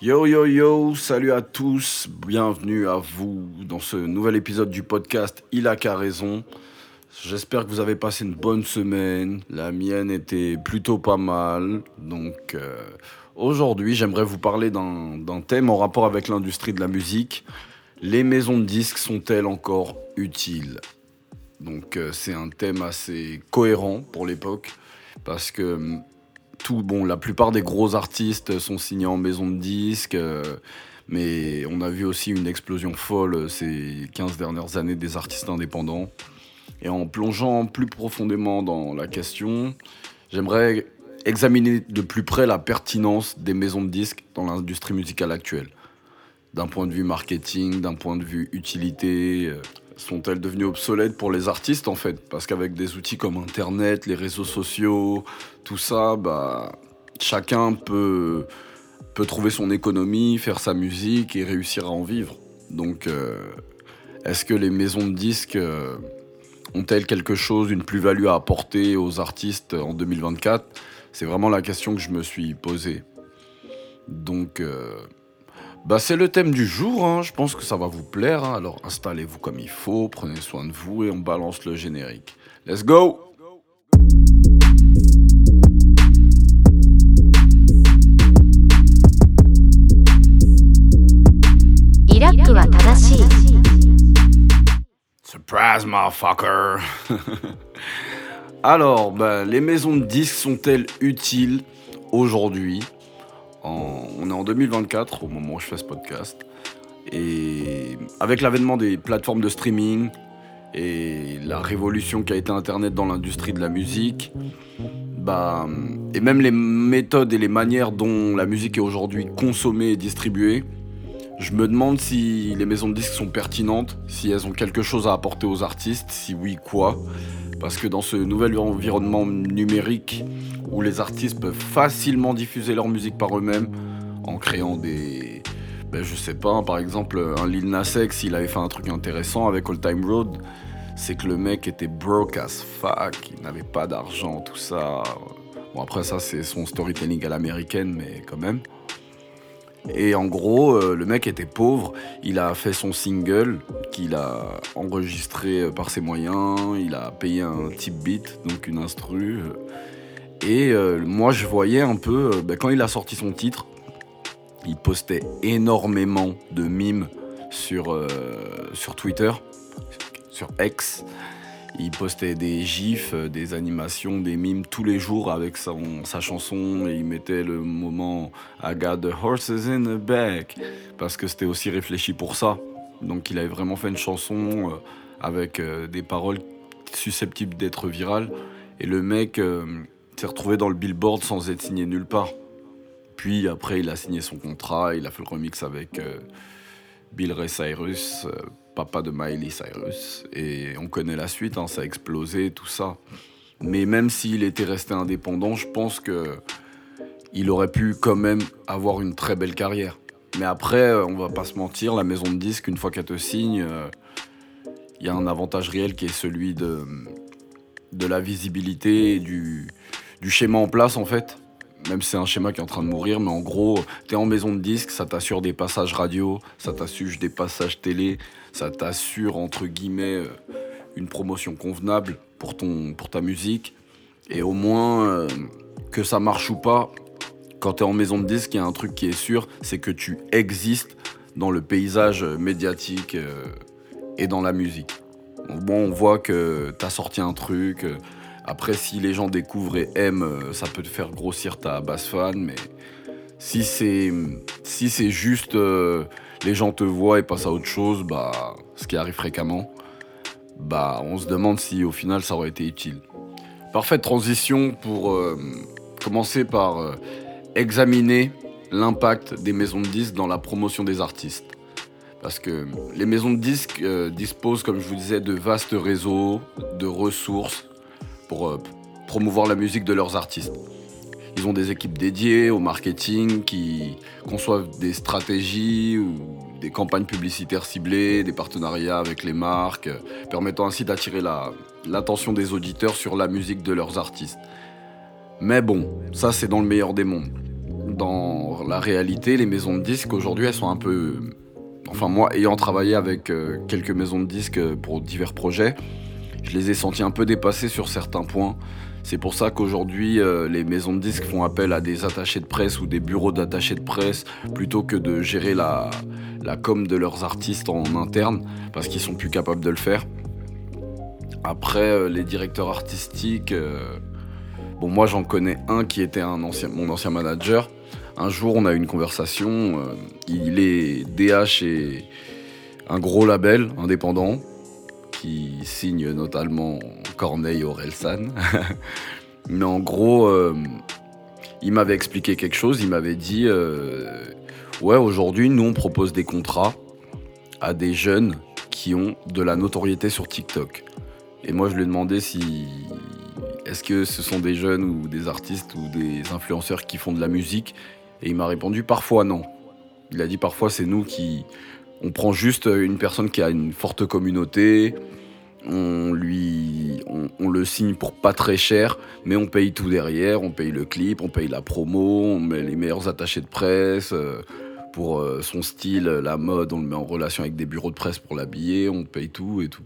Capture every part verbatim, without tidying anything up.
Yo yo yo, salut à tous, bienvenue à vous dans ce nouvel épisode du podcast Il a qu'à raison. J'espère que vous avez passé une bonne semaine, la mienne était plutôt pas mal. Donc euh, aujourd'hui j'aimerais vous parler d'un, d'un thème en rapport avec l'industrie de la musique. Les maisons de disques sont-elles encore utiles ? Donc euh, c'est un thème assez cohérent pour l'époque parce que... Tout, bon, la plupart des gros artistes sont signés en maison de disques, euh, mais on a vu aussi une explosion folle ces quinze dernières années des artistes indépendants. Et en plongeant plus profondément dans la question, j'aimerais examiner de plus près la pertinence des maisons de disques dans l'industrie musicale actuelle. D'un point de vue marketing, d'un point de vue utilité... Euh, Sont-elles devenues obsolètes pour les artistes en fait ? Parce qu'avec des outils comme Internet, les réseaux sociaux, tout ça, bah, chacun peut, peut trouver son économie, faire sa musique et réussir à en vivre. Donc, euh, est-ce que les maisons de disques euh, ont-elles quelque chose, une plus-value à apporter aux artistes en deux mille vingt-quatre ? C'est vraiment la question que je me suis posée. Donc... Euh, Bah c'est le thème du jour, hein. Je pense que ça va vous plaire, hein. Alors installez-vous comme il faut, prenez soin de vous et on balance le générique. Let's go! Surprise, motherfucker! Alors, bah, les maisons de disques sont-elles utiles aujourd'hui ? En, on est en deux mille vingt-quatre, au moment où je fais ce podcast, et avec l'avènement des plateformes de streaming et la révolution qu'a été Internet dans l'industrie de la musique, bah, et même les méthodes et les manières dont la musique est aujourd'hui consommée et distribuée, je me demande si les maisons de disques sont pertinentes, si elles ont quelque chose à apporter aux artistes, si oui, quoi ? Parce que dans ce nouvel environnement numérique où les artistes peuvent facilement diffuser leur musique par eux-mêmes en créant des... Ben je sais pas, par exemple, un Lil Nas X, il avait fait un truc intéressant avec Old Town Road, c'est que le mec était broke as fuck, il n'avait pas d'argent, tout ça. Bon après ça c'est son storytelling à l'américaine, mais quand même. Et en gros, euh, le mec était pauvre, il a fait son single qu'il a enregistré par ses moyens, il a payé un tip beat, donc une instru. Euh, et euh, moi, je voyais un peu, euh, bah, quand il a sorti son titre, il postait énormément de mimes sur, euh, sur Twitter, sur X. Il postait des gifs, des animations, des mimes tous les jours avec son, sa chanson et il mettait le moment « I got the horses in the back » parce que c'était aussi réfléchi pour ça. Donc il avait vraiment fait une chanson euh, avec euh, des paroles susceptibles d'être virales et le mec euh, s'est retrouvé dans le Billboard sans être signé nulle part. Puis après il a signé son contrat, il a fait le remix avec euh, Billy Ray Cyrus, euh, papa de Miley Cyrus, et on connaît la suite, hein, ça a explosé, tout ça. Mais même s'il était resté indépendant, je pense qu'il aurait pu quand même avoir une très belle carrière. Mais après, on va pas se mentir, la maison de disques, une fois qu'elle te signe, il euh, y a un avantage réel qui est celui de, de la visibilité, et du, du schéma en place en fait. Même si c'est un schéma qui est en train de mourir, mais en gros, t'es en maison de disque, ça t'assure des passages radio, ça t'assure des passages télé, ça t'assure, entre guillemets, une promotion convenable pour, ton, pour ta musique. Et au moins, euh, que ça marche ou pas, quand t'es en maison de disque, il y a un truc qui est sûr, c'est que tu existes dans le paysage médiatique euh, et dans la musique. Bon, on voit que t'as sorti un truc... Euh, Après, si les gens découvrent et aiment, ça peut te faire grossir ta base fan, mais si c'est, si c'est juste euh, les gens te voient et passent à autre chose, bah, ce qui arrive fréquemment, bah, on se demande si au final ça aurait été utile. Parfaite transition pour euh, commencer par euh, examiner l'impact des maisons de disques dans la promotion des artistes. Parce que les maisons de disques euh, disposent, comme je vous disais, de vastes réseaux, de ressources, pour promouvoir la musique de leurs artistes. Ils ont des équipes dédiées au marketing qui conçoivent des stratégies ou des campagnes publicitaires ciblées, des partenariats avec les marques, permettant ainsi d'attirer la, l'attention des auditeurs sur la musique de leurs artistes. Mais bon, ça c'est dans le meilleur des mondes. Dans la réalité, les maisons de disques aujourd'hui, elles sont un peu... Enfin moi, ayant travaillé avec euh, quelques maisons de disques pour divers projets, je les ai sentis un peu dépassés sur certains points. C'est pour ça qu'aujourd'hui, euh, les maisons de disques font appel à des attachés de presse ou des bureaux d'attachés de presse plutôt que de gérer la, la com de leurs artistes en interne parce qu'ils sont plus capables de le faire. Après, euh, les directeurs artistiques... Euh, bon, moi, j'en connais un qui était un ancien, mon ancien manager. Un jour, on a eu une conversation. Euh, il est D A chez un gros label indépendant qui signe notamment Corneille Aurelsan. Mais en gros, euh, il m'avait expliqué quelque chose. Il m'avait dit euh, « Ouais, aujourd'hui, nous, on propose des contrats à des jeunes qui ont de la notoriété sur TikTok. » Et moi, je lui ai demandé si... Est-ce que ce sont des jeunes ou des artistes ou des influenceurs qui font de la musique ? Et il m'a répondu parfois non. Il a dit parfois c'est nous qui... On prend juste une personne qui a une forte communauté, on, lui, on, on le signe pour pas très cher, mais on paye tout derrière, on paye le clip, on paye la promo, on met les meilleurs attachés de presse, euh, pour euh, son style, la mode, on le met en relation avec des bureaux de presse pour l'habiller, on paye tout et tout.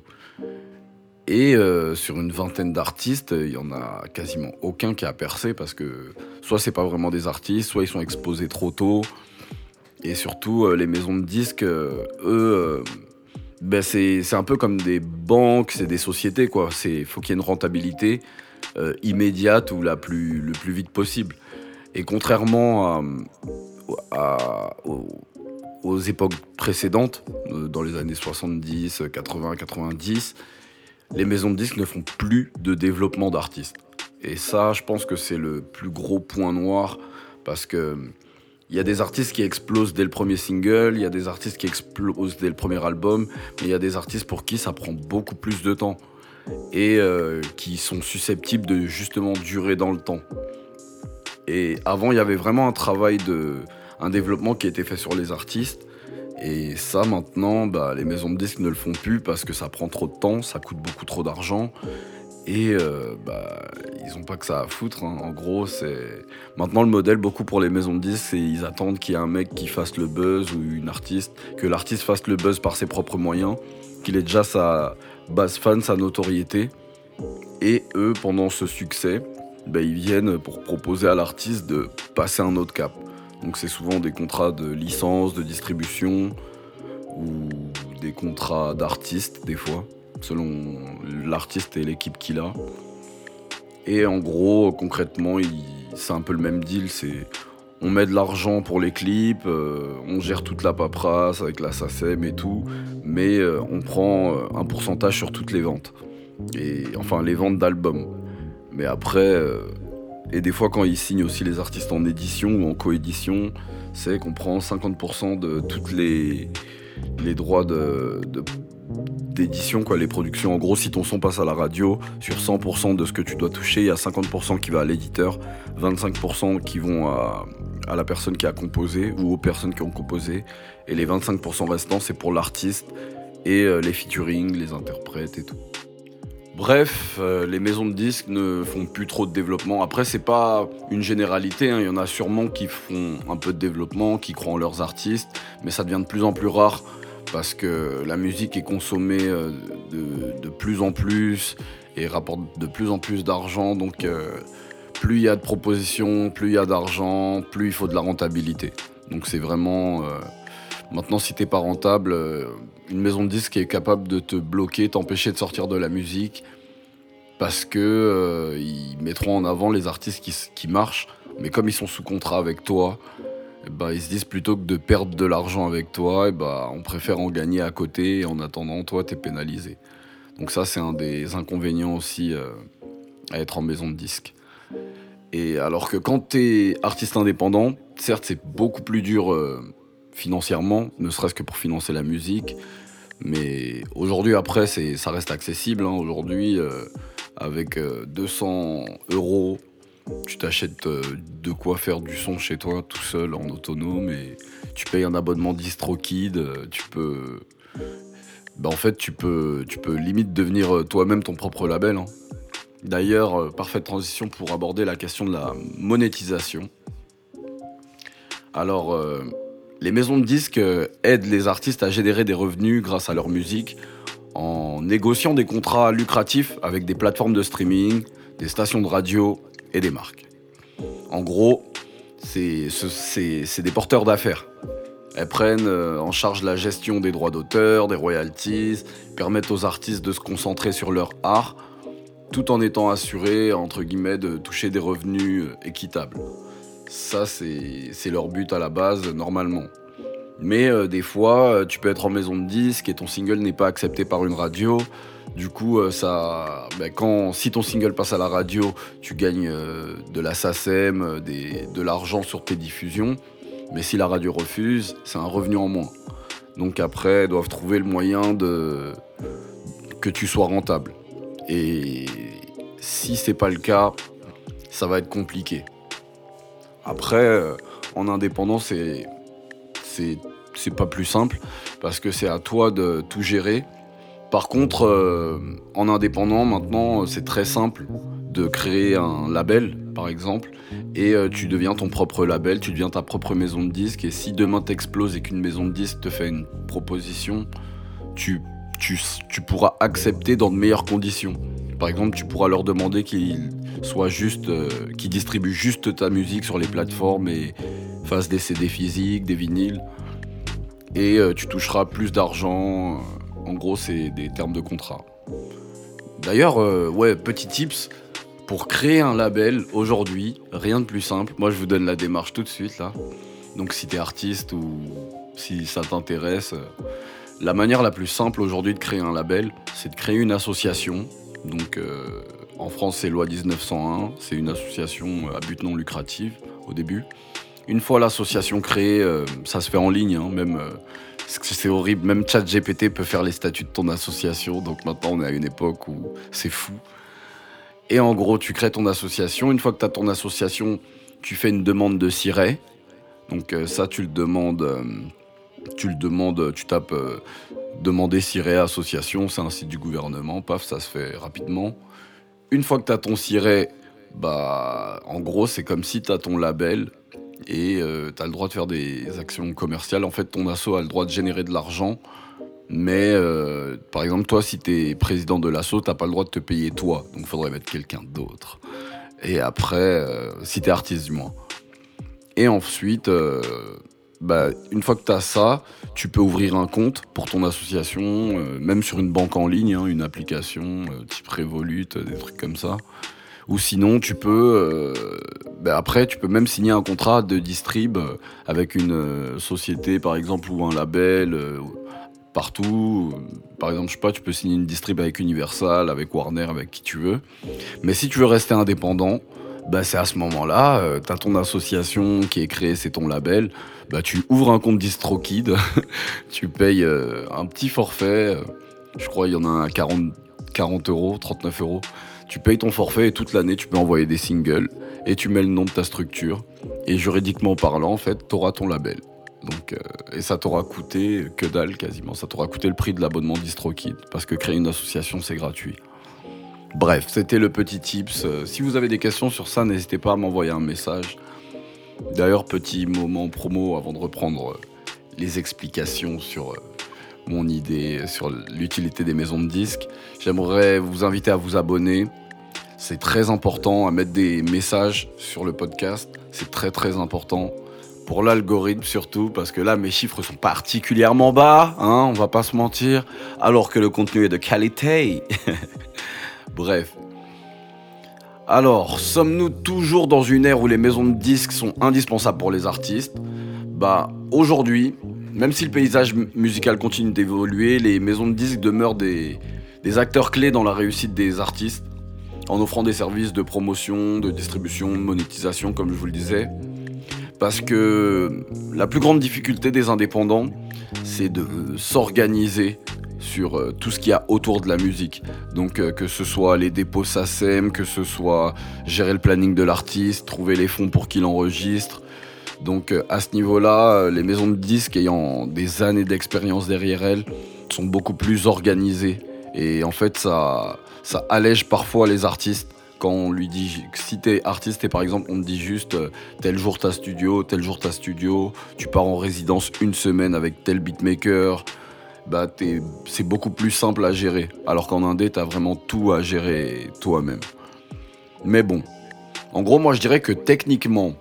Et euh, sur une vingtaine d'artistes, il n'y en a quasiment aucun qui a percé parce que soit c'est pas vraiment des artistes, soit ils sont exposés trop tôt. Et surtout, euh, les maisons de disques, euh, eux, euh, ben c'est, c'est un peu comme des banques, c'est des sociétés, quoi. Il faut qu'il y ait une rentabilité euh, immédiate ou la plus, le plus vite possible. Et contrairement à, à, aux, aux époques précédentes, euh, dans les années soixante-dix, quatre-vingts, quatre-vingt-dix, les maisons de disques ne font plus de développement d'artistes. Et ça, je pense que c'est le plus gros point noir parce que il y a des artistes qui explosent dès le premier single, il y a des artistes qui explosent dès le premier album, mais il y a des artistes pour qui ça prend beaucoup plus de temps et euh, qui sont susceptibles de justement durer dans le temps. Et avant, il y avait vraiment un travail de, un développement qui était fait sur les artistes. Et ça, maintenant, bah, les maisons de disques ne le font plus parce que ça prend trop de temps, ça coûte beaucoup trop d'argent. Et euh, bah, ils n'ont pas que ça à foutre. Hein. En gros, c'est... Maintenant, le modèle, beaucoup pour les maisons de disques, c'est qu'ils attendent qu'il y ait un mec qui fasse le buzz ou une artiste, que l'artiste fasse le buzz par ses propres moyens, qu'il ait déjà sa base fan, sa notoriété. Et eux, pendant ce succès, bah, ils viennent pour proposer à l'artiste de passer un autre cap. Donc c'est souvent des contrats de licence, de distribution ou des contrats d'artistes des fois, selon l'artiste et l'équipe qu'il a. Et en gros, concrètement, il, c'est un peu le même deal, c'est on met de l'argent pour les clips, euh, on gère toute la paperasse avec la SACEM et tout, mais euh, on prend un pourcentage sur toutes les ventes, et, enfin les ventes d'albums. Mais après... Euh, Et des fois, quand ils signent aussi les artistes en édition ou en coédition, c'est qu'on prend cinquante pour cent de toutes les, les droits de, de, d'édition, quoi, les productions. En gros, si ton son passe à la radio, sur cent pour cent de ce que tu dois toucher, il y a cinquante pour cent qui va à l'éditeur, vingt-cinq pour cent qui vont à, à la personne qui a composé ou aux personnes qui ont composé. Et les vingt-cinq pour cent restants, c'est pour l'artiste et euh, les featuring, les interprètes et tout. Bref, euh, les maisons de disques ne font plus trop de développement. Après, c'est pas une généralité, hein. Il y en a sûrement qui font un peu de développement, qui croient en leurs artistes, mais ça devient de plus en plus rare parce que la musique est consommée euh, de, de plus en plus et rapporte de plus en plus d'argent. Donc, euh, plus il y a de propositions, plus il y a d'argent, plus il faut de la rentabilité. Donc, c'est vraiment... Euh, maintenant, si t'es pas rentable... Euh, Une maison de disques est capable de te bloquer, t'empêcher de sortir de la musique parce que euh, ils mettront en avant les artistes qui, qui marchent, mais comme ils sont sous contrat avec toi, et bah, ils se disent plutôt que de perdre de l'argent avec toi, et bah, on préfère en gagner à côté et en attendant, toi, t'es pénalisé. Donc ça, c'est un des inconvénients aussi euh, à être en maison de disques. Et alors que quand t'es artiste indépendant, certes, c'est beaucoup plus dur... Euh, financièrement, ne serait-ce que pour financer la musique. Mais aujourd'hui, après, c'est, ça reste accessible. Hein. Aujourd'hui, euh, avec euh, deux cents euros, tu t'achètes euh, de quoi faire du son chez toi, tout seul, en autonome. Et tu payes un abonnement DistroKid. Euh, tu peux... Bah, en fait, tu peux, tu peux limite devenir toi-même ton propre label. Hein. D'ailleurs, euh, parfaite transition pour aborder la question de la monétisation. Alors, euh, les maisons de disques euh, aident les artistes à générer des revenus grâce à leur musique en négociant des contrats lucratifs avec des plateformes de streaming, des stations de radio et des marques. En gros, c'est, c'est, c'est des porteurs d'affaires. Elles prennent en charge la gestion des droits d'auteur, des royalties, permettent aux artistes de se concentrer sur leur art, tout en étant assurés, entre guillemets, de toucher des revenus équitables. Ça, c'est, c'est leur but à la base, normalement. Mais euh, des fois, tu peux être en maison de disque et ton single n'est pas accepté par une radio. Du coup, ça, ben quand, si ton single passe à la radio, tu gagnes euh, de la SACEM, des, de l'argent sur tes diffusions. Mais si la radio refuse, c'est un revenu en moins. Donc après, ils doivent trouver le moyen de, que tu sois rentable. Et si c'est pas le cas, ça va être compliqué. Après, en indépendant, c'est, c'est, c'est pas plus simple parce que c'est à toi de tout gérer. Par contre, euh, en indépendant, maintenant, c'est très simple de créer un label, par exemple, et euh, tu deviens ton propre label, tu deviens ta propre maison de disque, et si demain t'exploses et qu'une maison de disque te fait une proposition, tu, tu, tu pourras accepter dans de meilleures conditions. Par exemple, tu pourras leur demander qu'ils soient juste, euh, qu'ils distribuent juste ta musique sur les plateformes et fassent des C D physiques, des vinyles, et euh, tu toucheras plus d'argent. En gros, c'est des termes de contrat. D'ailleurs, euh, ouais, petit tips, pour créer un label aujourd'hui, rien de plus simple. Moi, je vous donne la démarche tout de suite, là. Donc, si t'es artiste ou si ça t'intéresse, euh, la manière la plus simple aujourd'hui de créer un label, c'est de créer une association. Donc, euh, en France, c'est loi dix-neuf cent un. C'est une association à but non lucratif, au début. Une fois l'association créée, euh, ça se fait en ligne, hein, même... Euh, c'est horrible, même ChatGPT peut faire les statuts de ton association, donc maintenant on est à une époque où c'est fou. Et en gros, tu crées ton association. Une fois que tu as ton association, tu fais une demande de siret. Donc euh, ça, tu le demandes, euh, tu le demandes, tu tapes euh, « Demander siret association », c'est un site du gouvernement, paf, ça se fait rapidement. Une fois que tu as ton siret, bah, en gros, c'est comme si tu as ton label. Et euh, tu as le droit de faire des actions commerciales. En fait, ton asso a le droit de générer de l'argent. Mais, euh, par exemple, toi, si tu es président de l'asso, tu n'as pas le droit de te payer toi. Donc, il faudrait mettre quelqu'un d'autre. Et après, euh, si tu es artiste, du moins. Et ensuite, euh, bah, une fois que tu as ça, tu peux ouvrir un compte pour ton association, euh, même sur une banque en ligne, hein, une application euh, type Revolut, euh, des trucs comme ça. Ou sinon, tu peux... Euh, ben après, tu peux même signer un contrat de distrib avec une euh, société, par exemple, ou un label, euh, partout. Par exemple, je sais pas, tu peux signer une distrib avec Universal, avec Warner, avec qui tu veux. Mais si tu veux rester indépendant, ben c'est à ce moment-là, euh, t'as ton association qui est créée, c'est ton label, ben tu ouvres un compte DistroKid, tu payes euh, un petit forfait, euh, je crois il y en a un à quarante euros, trente-neuf euros. Tu payes ton forfait et toute l'année, tu peux envoyer des singles et tu mets le nom de ta structure. Et juridiquement parlant, en fait, t'auras ton label. Donc, euh, et ça t'aura coûté que dalle quasiment. Ça t'aura coûté le prix de l'abonnement DistroKid parce que créer une association, c'est gratuit. Bref, c'était le petit tips. Euh, si vous avez des questions sur ça, n'hésitez pas à m'envoyer un message. D'ailleurs, petit moment promo avant de reprendre euh, les explications sur... Euh, mon idée sur l'utilité des maisons de disques. J'aimerais vous inviter à vous abonner. C'est très important, à mettre des messages sur le podcast. C'est très très important pour l'algorithme surtout, parce que là, mes chiffres sont particulièrement bas, hein, on va pas se mentir, alors que le contenu est de qualité. Bref. Alors, sommes-nous toujours dans une ère où les maisons de disques sont indispensables pour les artistes ? Bah, aujourd'hui... Même si le paysage musical continue d'évoluer, les maisons de disques demeurent des, des acteurs clés dans la réussite des artistes, en offrant des services de promotion, de distribution, de monétisation, comme je vous le disais. Parce que la plus grande difficulté des indépendants, c'est de s'organiser sur tout ce qu'il y a autour de la musique. Donc euh, que ce soit les dépôts SACEM, que ce soit gérer le planning de l'artiste, trouver les fonds pour qu'il enregistre. Donc à ce niveau-là, les maisons de disques ayant des années d'expérience derrière elles sont beaucoup plus organisées Et en fait, ça, ça allège parfois les artistes. Quand on lui dit, si t'es artiste et par exemple on te dit juste euh, tel jour t'as studio, tel jour t'as studio, tu pars en résidence une semaine avec tel beatmaker, bah t'es, c'est beaucoup plus simple à gérer. Alors qu'en indé, t'as vraiment tout à gérer toi-même. Mais bon, en gros, moi je dirais que techniquement,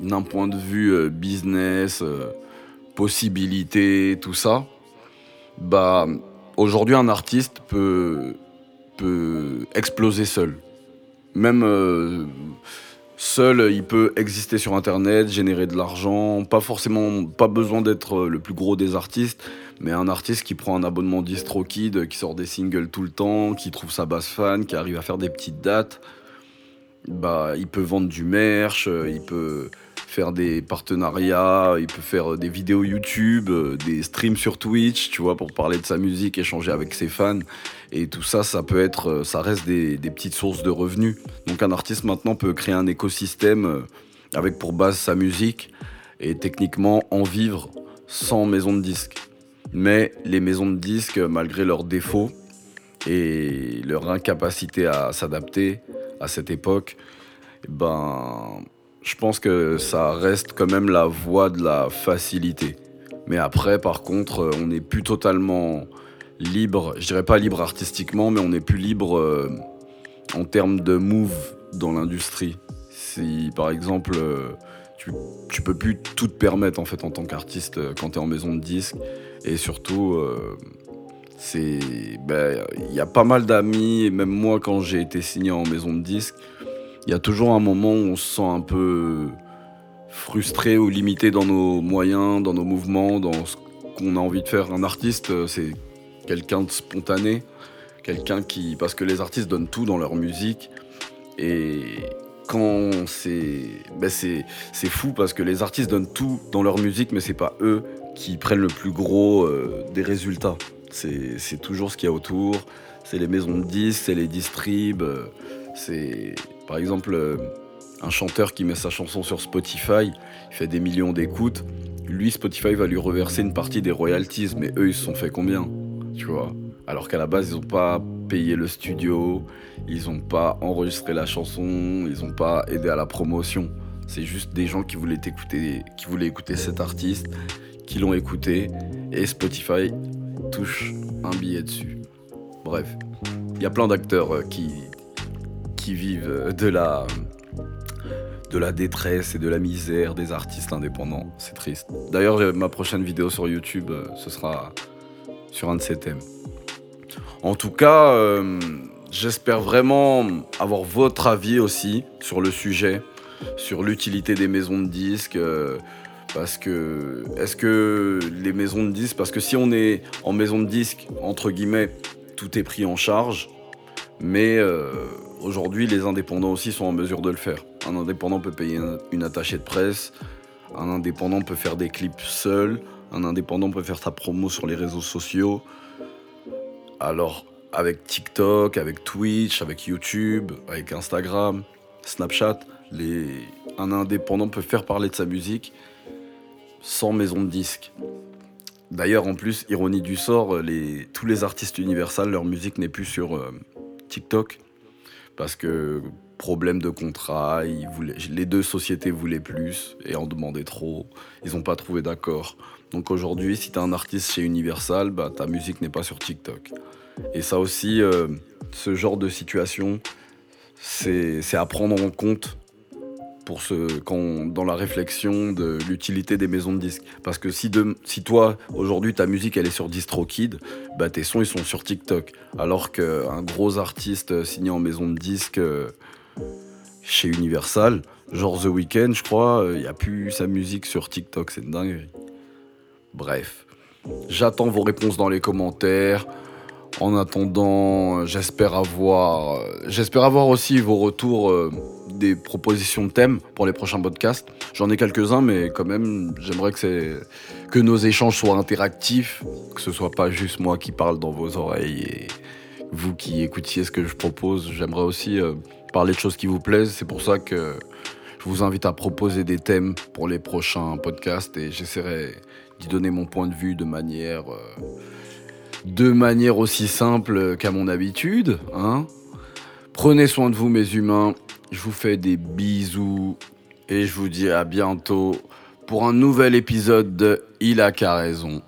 d'un point de vue euh, business, euh, possibilité, tout ça, bah aujourd'hui un artiste peut, peut exploser seul. Même euh, seul, il peut exister sur Internet, générer de l'argent, pas forcément, pas besoin d'être le plus gros des artistes, mais un artiste qui prend un abonnement DistroKid, qui sort des singles tout le temps, qui trouve sa base fan, qui arrive à faire des petites dates, bah, il peut vendre du merch, il peut faire des partenariats, il peut faire des vidéos YouTube, des streams sur Twitch, tu vois, pour parler de sa musique, échanger avec ses fans. Et tout ça, ça peut être, ça reste des, des petites sources de revenus. Donc un artiste maintenant peut créer un écosystème avec pour base sa musique et techniquement en vivre sans maison de disques. Mais les maisons de disques, malgré leurs défauts et leur incapacité à s'adapter à cette époque, ben... je pense que ça reste quand même la voie de la facilité. Mais après, par contre, on n'est plus totalement libre. Je dirais pas libre artistiquement, mais on n'est plus libre euh, en termes de move dans l'industrie. Si, par exemple, euh, tu, tu peux plus tout te permettre en fait en tant qu'artiste quand t'es en maison de disque. Et surtout, euh, c'est, ben, y a pas mal d'amis. Et même moi, quand j'ai été signé en maison de disque, il y a toujours un moment où on se sent un peu frustré ou limité dans nos moyens, dans nos mouvements, dans ce qu'on a envie de faire. Un artiste, c'est quelqu'un de spontané, quelqu'un qui... parce que les artistes donnent tout dans leur musique. Et quand c'est... ben c'est, c'est fou parce que les artistes donnent tout dans leur musique, mais c'est pas eux qui prennent le plus gros euh, des résultats. C'est, c'est toujours ce qu'il y a autour. C'est les maisons de disques, c'est les distribs, euh, c'est... Par exemple, un chanteur qui met sa chanson sur Spotify, il fait des millions d'écoutes. Lui, Spotify va lui reverser une partie des royalties, mais eux, ils se sont fait combien, tu vois ? Alors qu'à la base, ils n'ont pas payé le studio, ils n'ont pas enregistré la chanson, ils n'ont pas aidé à la promotion. C'est juste des gens qui voulaient écouter, qui voulaient écouter cet artiste, qui l'ont écouté, et Spotify touche un billet dessus. Bref, il y a plein d'acteurs qui... qui vivent de la, de la détresse et de la misère des artistes indépendants. C'est triste. D'ailleurs, ma prochaine vidéo sur YouTube, ce sera sur un de ces thèmes. En tout cas, euh, j'espère vraiment avoir votre avis aussi sur le sujet, sur l'utilité des maisons de disques. Euh, parce que, est-ce que les maisons de disques... Parce que si on est en maison de disques, entre guillemets, tout est pris en charge, mais... Euh, aujourd'hui, les indépendants aussi sont en mesure de le faire. Un indépendant peut payer une attachée de presse, un indépendant peut faire des clips seul, un indépendant peut faire sa promo sur les réseaux sociaux. Alors, avec TikTok, avec Twitch, avec YouTube, avec Instagram, Snapchat, les... un indépendant peut faire parler de sa musique sans maison de disque. D'ailleurs, en plus, ironie du sort, les... tous les artistes Universal, leur musique n'est plus sur euh, TikTok. Parce que problème de contrat, ils voulaient, les deux sociétés voulaient plus et en demandaient trop. Ils n'ont pas trouvé d'accord. Donc aujourd'hui, si t'es un artiste chez Universal, bah, ta musique n'est pas sur TikTok. Et ça aussi, euh, ce genre de situation, c'est, c'est à prendre en compte pour ce, quand on, dans la réflexion de l'utilité des maisons de disques. Parce que si, de, si toi, aujourd'hui, ta musique, elle est sur DistroKid, bah, tes sons, ils sont sur TikTok. Alors qu'un gros artiste signé en maison de disques euh, chez Universal, genre The Weeknd, je crois, il euh, n'y a plus sa musique sur TikTok, c'est une dinguerie. Bref, j'attends vos réponses dans les commentaires. En attendant, j'espère avoir, j'espère avoir aussi vos retours euh, des propositions de thèmes pour les prochains podcasts. J'en ai quelques-uns, mais quand même, j'aimerais que, c'est, que nos échanges soient interactifs, que ce soit pas juste moi qui parle dans vos oreilles et vous qui écoutiez ce que je propose. J'aimerais aussi euh, parler de choses qui vous plaisent. C'est pour ça que je vous invite à proposer des thèmes pour les prochains podcasts et j'essaierai d'y donner mon point de vue de manière... Euh, de manière aussi simple qu'à mon habitude. Hein. Prenez soin de vous, mes humains. Je vous fais des bisous et je vous dis à bientôt pour un nouvel épisode de Il a qu'à raison.